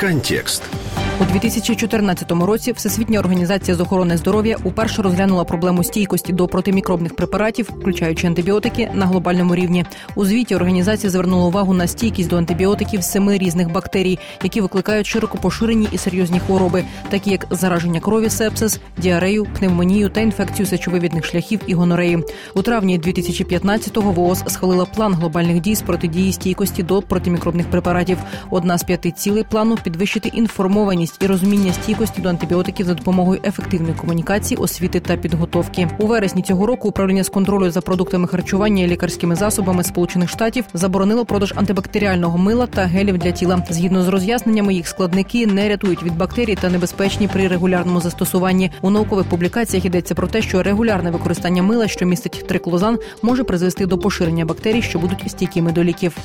Контекст. У 2014 році Всесвітня організація з охорони здоров'я уперше розглянула проблему стійкості до протимікробних препаратів, включаючи антибіотики, на глобальному рівні. У звіті організація звернула увагу на стійкість до антибіотиків 7 різних бактерій, які викликають широко поширені і серйозні хвороби, такі як зараження крові, сепсис, діарею, пневмонію та інфекцію сечовивідних шляхів і гонорею. У травні 2015-го ВООЗ схвалила план глобальних дій з протидії стійкості до протимікробних препаратів. Одна з 5 цілей плану – підвищити інформованість і розуміння стійкості до антибіотиків за допомогою ефективної комунікації, освіти та підготовки. У вересні цього року Управління з контролю за продуктами харчування і лікарськими засобами Сполучених Штатів заборонило продаж антибактеріального мила та гелів для тіла. Згідно з роз'ясненнями, їх складники не рятують від бактерій та небезпечні при регулярному застосуванні. У наукових публікаціях йдеться про те, що регулярне використання мила, що містить триклозан, може призвести до поширення бактерій, що будуть стійкими до ліків.